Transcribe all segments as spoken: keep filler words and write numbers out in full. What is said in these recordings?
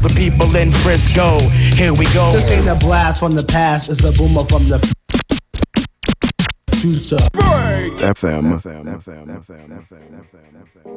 the people in Frisco. Here we go. This ain't a blast from the past, it's a boomer from the future. Break. F M. F M. F M. F M. F M. F M. F M.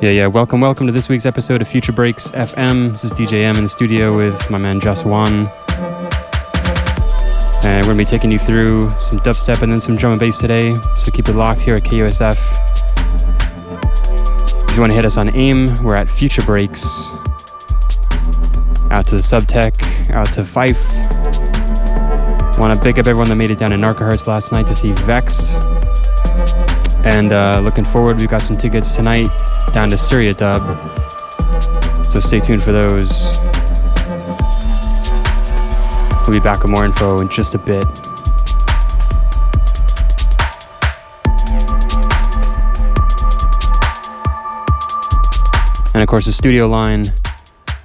Yeah, yeah. Welcome, welcome to this week's episode of Future Breaks F M. This is D J M in the studio with my man Jus Wan. And we're going to be taking you through some dubstep and then some drum and bass today. So keep it locked here at K U S F. If you want to hit us on A I M, we're at Future Breaks. Out to the Subtech, out to Fife. Want to big up everyone that made it down to Narcohertz last night to see Vexed. And uh, looking forward, we've got some tickets tonight down to Surya Dub, so stay tuned for those. We'll be back with more info in just a bit. And of course, the studio line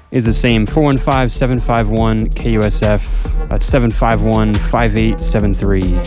is the same, four one five, seven five one, K U S F, that's seven five one, five eight seven three.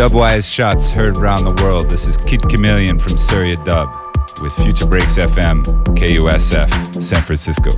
Dubwise shots heard around the world. This is Kid Chameleon from Surya Dub with Future Breaks F M, K U S F, San Francisco.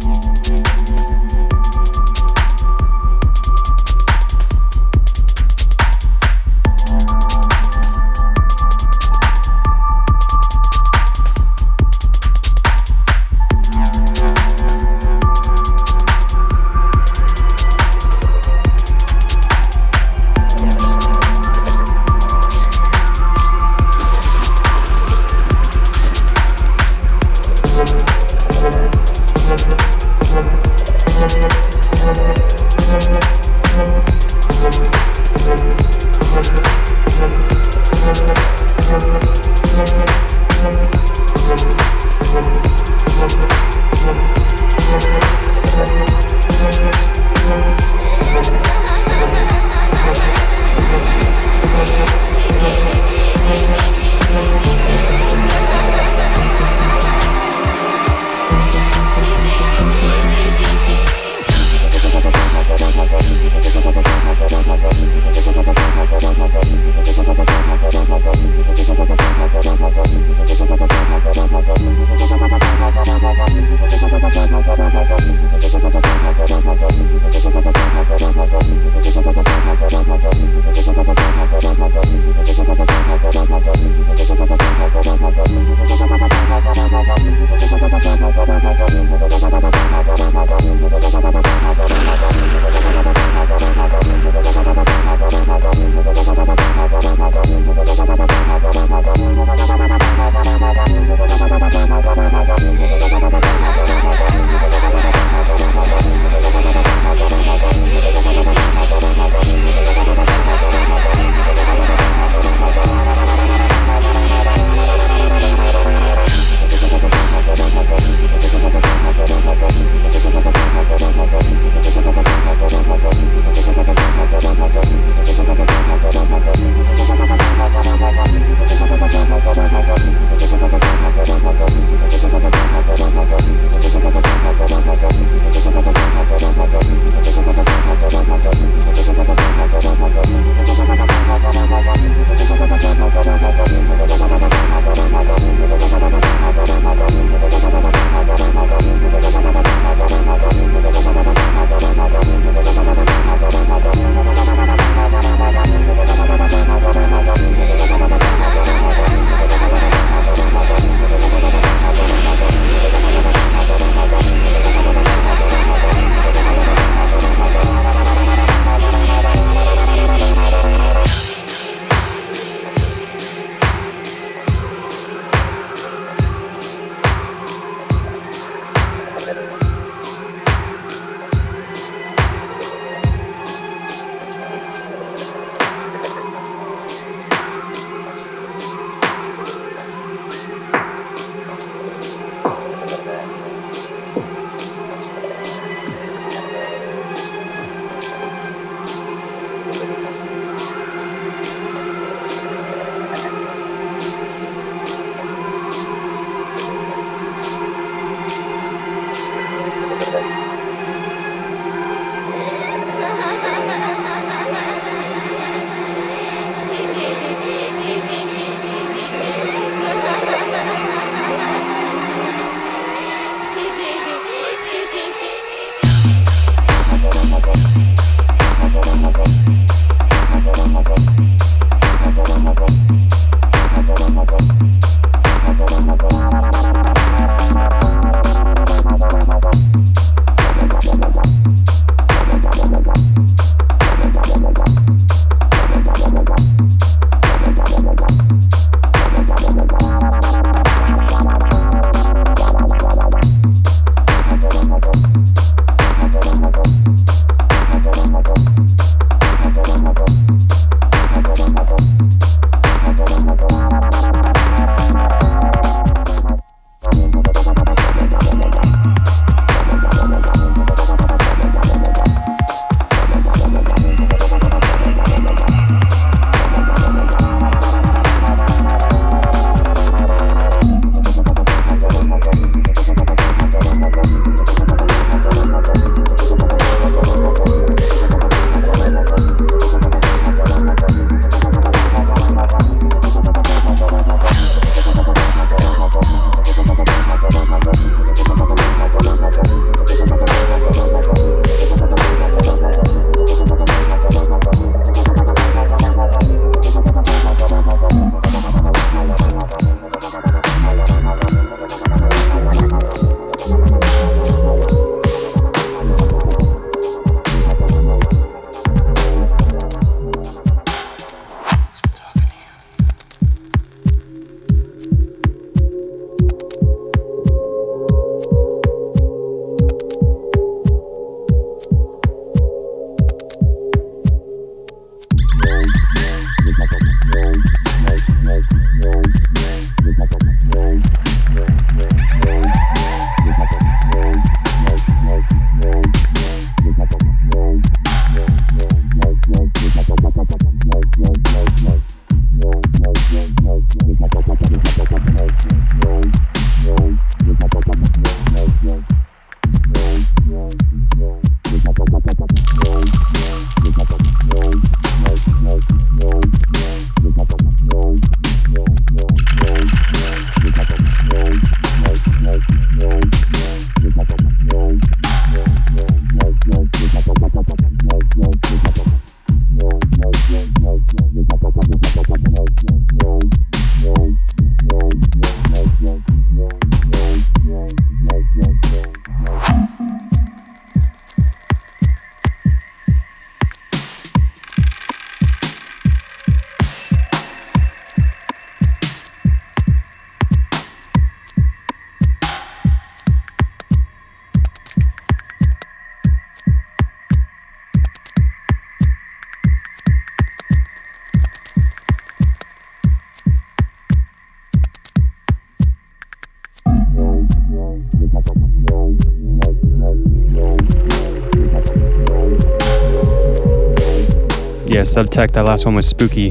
Yeah, Subtech, that last one was Spooky.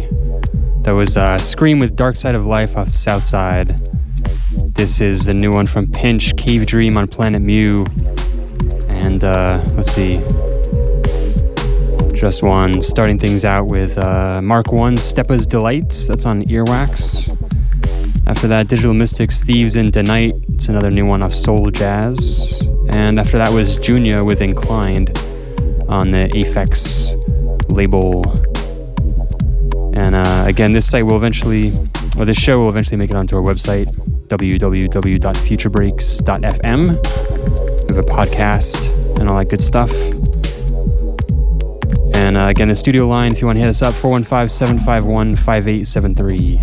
That was uh, Skream with Darkside Of Life off Southside. This is the new one from Pinch, Cave Dream on Planet Mew. And uh, let's see, Jus Wan starting things out with uh, M R K one, Steppa Delights, that's on Earwax. After that, Digital Mystikz, Thieves In Da Night, it's another new one off Soul Jazz. And after that was Djunya with Inclined on the Aphex label. And uh, again, this site will eventually, or this show will eventually make it onto our website, w w w dot future breaks dot f m. We have a podcast and all that good stuff. And uh, again, the studio line, if you want to hit us up, four one five, seven five one, five eight seven three.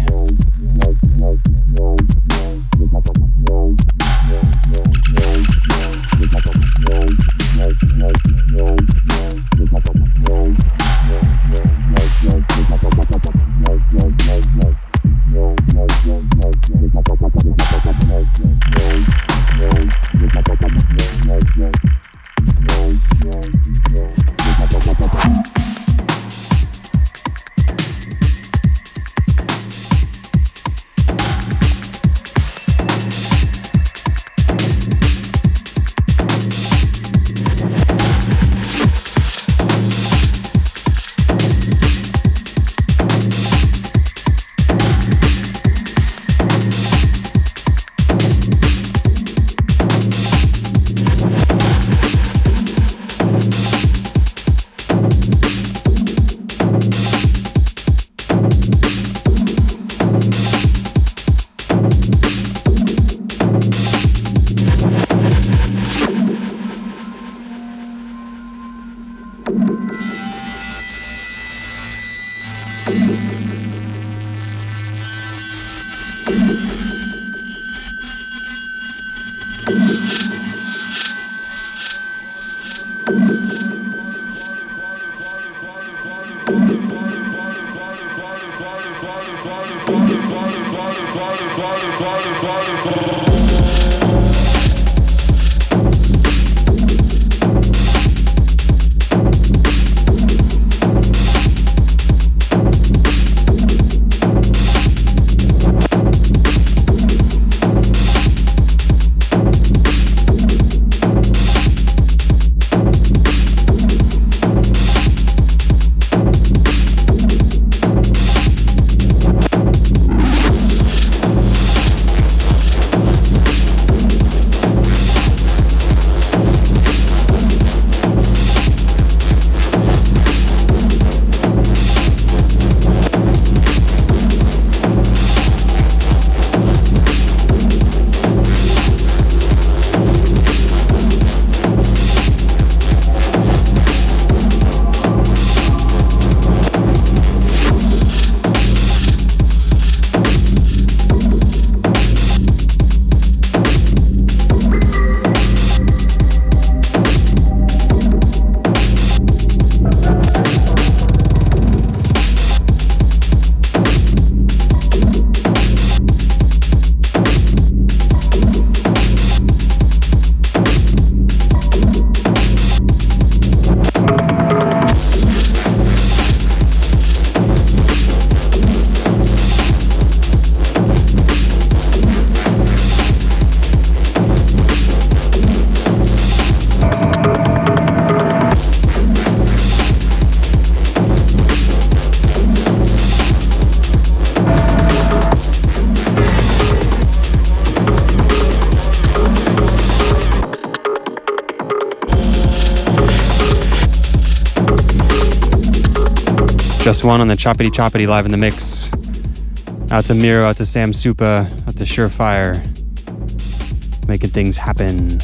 Jus Wan on the Choppity Choppity live in the mix. Out to Miro, out to Sam Supa, out to Surefire. Making things happen.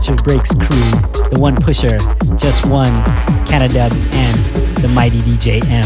Future Breaks crew, the One Pusher, Jus Wan, Canadub, and the mighty D J M.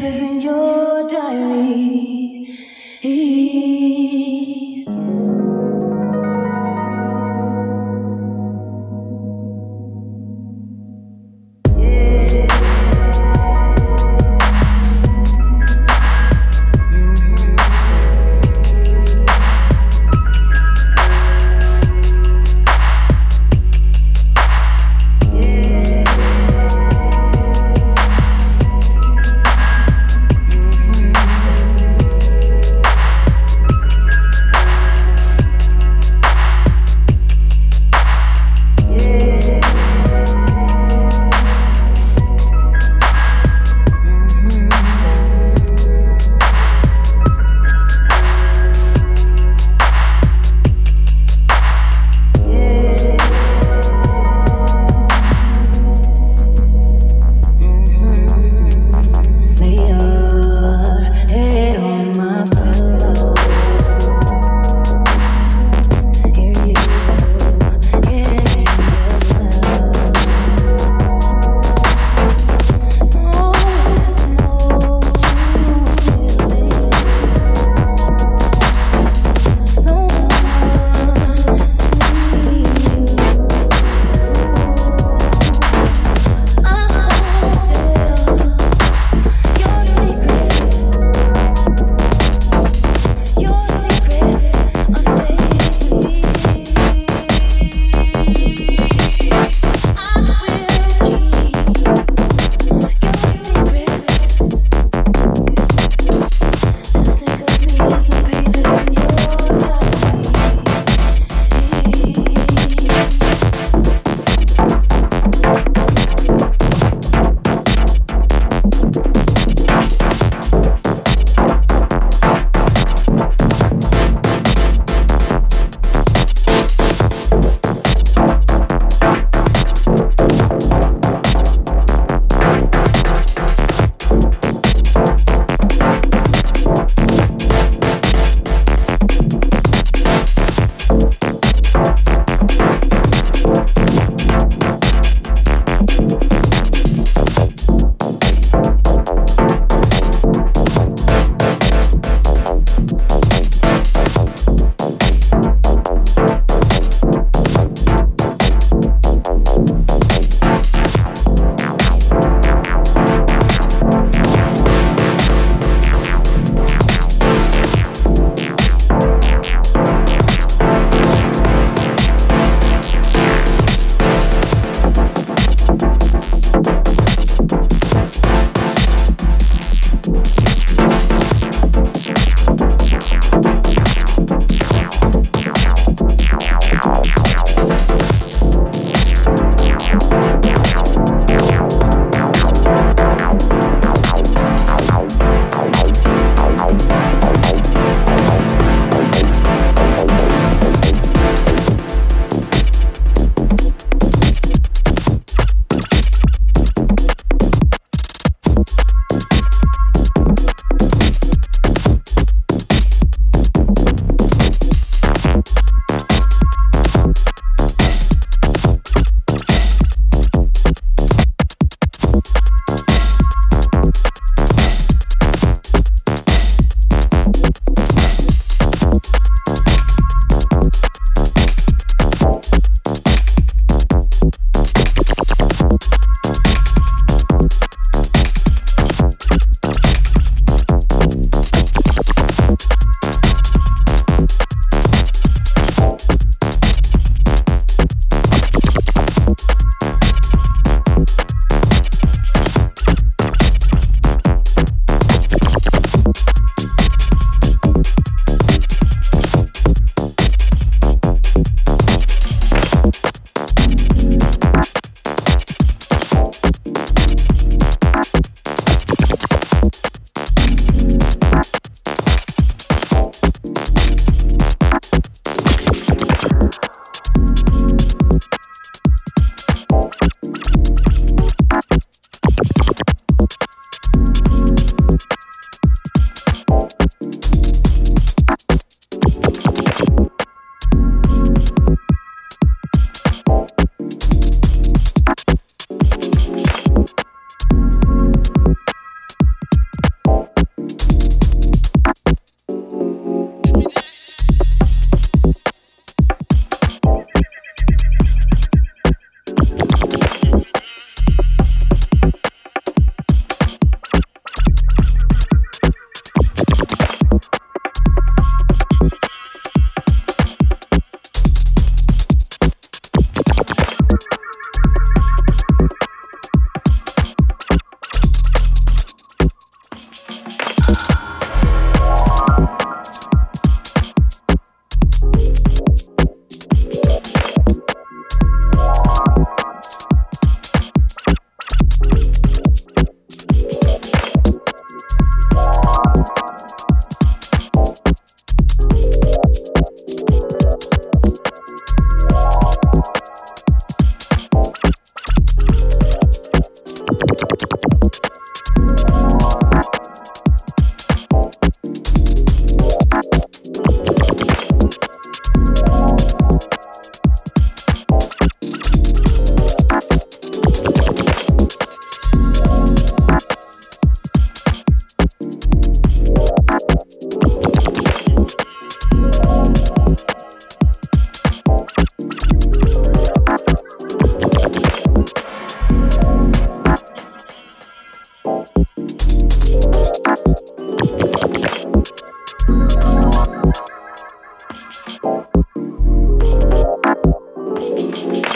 pages in your diary.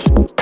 We'll be right back.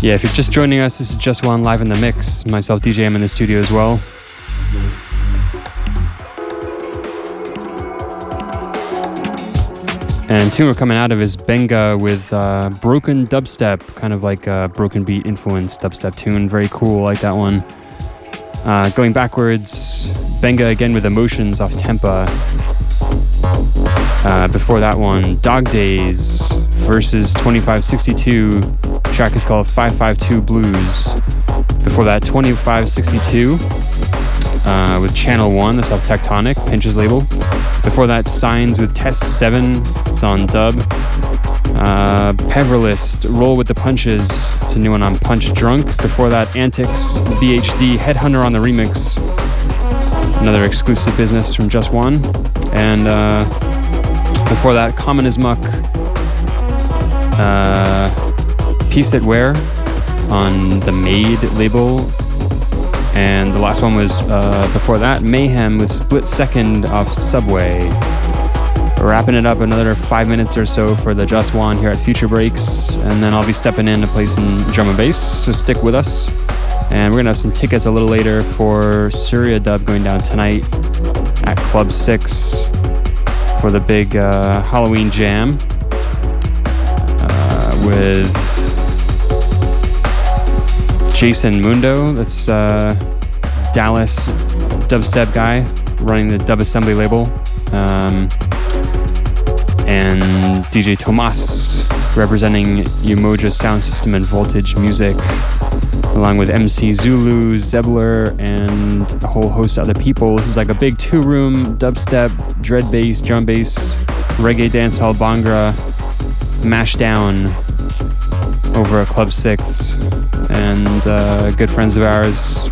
Yeah, if you're just joining us, this is Jus Wan live in the mix. Myself, D J M, in the studio as well. And the tune we're coming out of is Benga with uh, broken dubstep, kind of like a broken beat influenced dubstep tune. Very cool, like that one. Uh, going backwards, Benga again with Emotions off Tempa. Uh, before that one, Dog Days versus twenty-five sixty-two. The track is called five five two Blues. Before that, twenty-five sixty-two uh, with Channel one. That's off Tectonic, Pinch's label. Before that, Signs with Test seven. It's on dub. Uh, Peverlist, Roll With The Punches. It's a new one on Punch Drunk. Before that, Antics, B H D, Headhunter on the remix. Another exclusive business from Jus Wan. And... Uh, Before that, Common As Muck, uh, Peace At Where on the Made label. And the last one was, uh, before that, Mayhem with Split Second off Subway. Wrapping it up another five minutes or so for the Jus Wan here at Future Breaks. And then I'll be stepping in to play some drum and bass, so stick with us. And we're going to have some tickets a little later for Surya Dub going down tonight at Club Six. For the big uh, Halloween jam uh, with Jason Mundo, that's uh, Dallas dubstep guy running the Dub Assembly label, um, and D J Tomas representing Umoja Sound System and Voltage Music, along with M C Zulu, Zebler, and a whole host of other people. This is like a big two-room dubstep, dread bass, drum bass, reggae dancehall, Bhangra, mashdown over at Club Six. And uh, good friends of ours,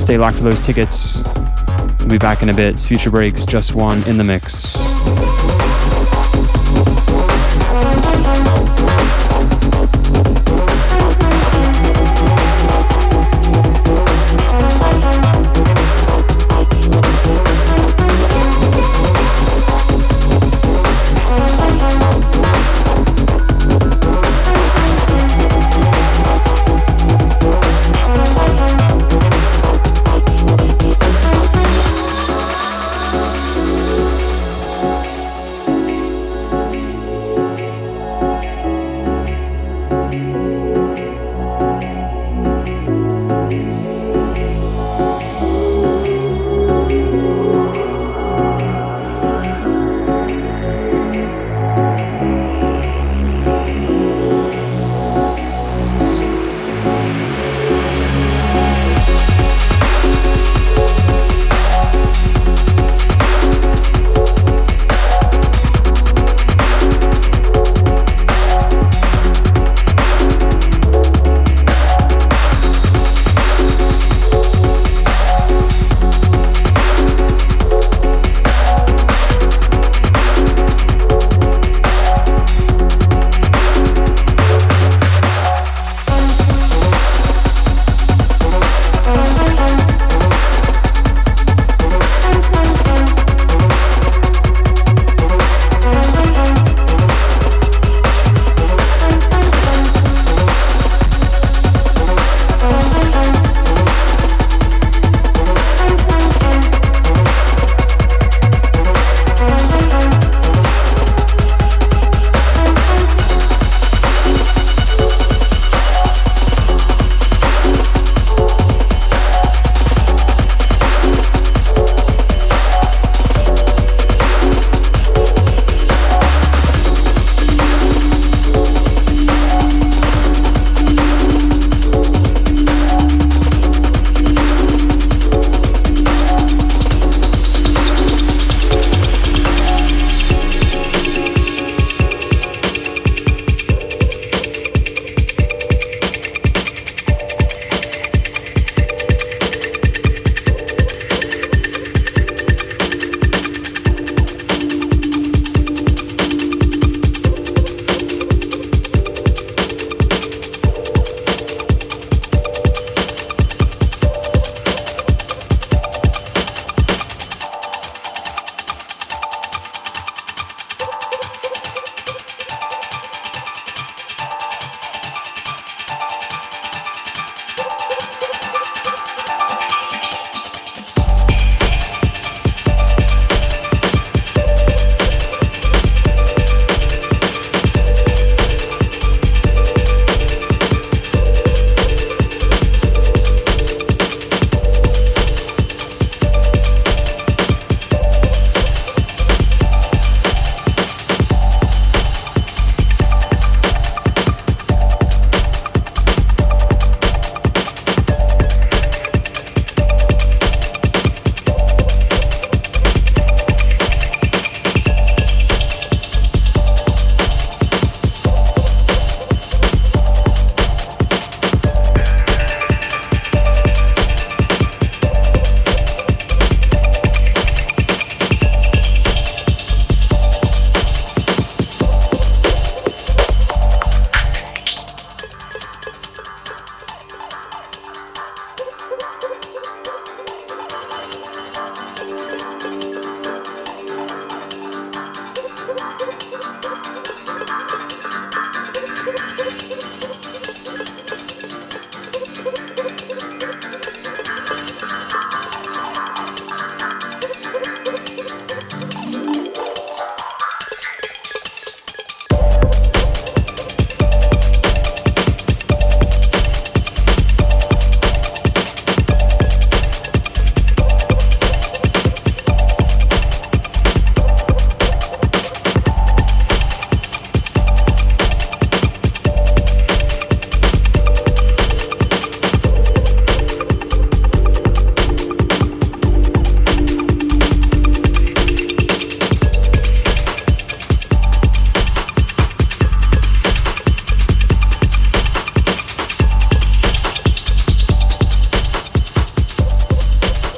stay locked for those tickets. We'll be back in a bit. It's Future Breaks, Jus Wan in the mix.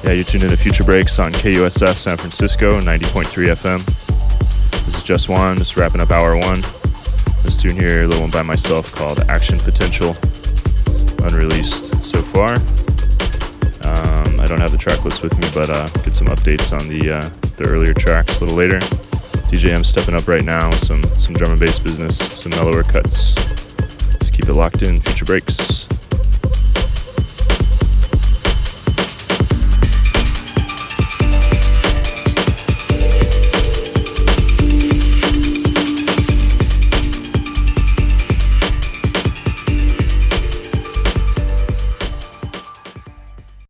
Yeah, you're tuned into Future Breaks on K U S F San Francisco, ninety point three F M. This is Jus Wan, just wrapping up hour one. This tune here, a little one by myself called Action Potential, unreleased so far. Um, I don't have the track list with me, but uh, get some updates on the uh, the earlier tracks a little later. D J M stepping up right now with some, some drum and bass business, some mellower cuts. Just keep it locked in, Future Breaks.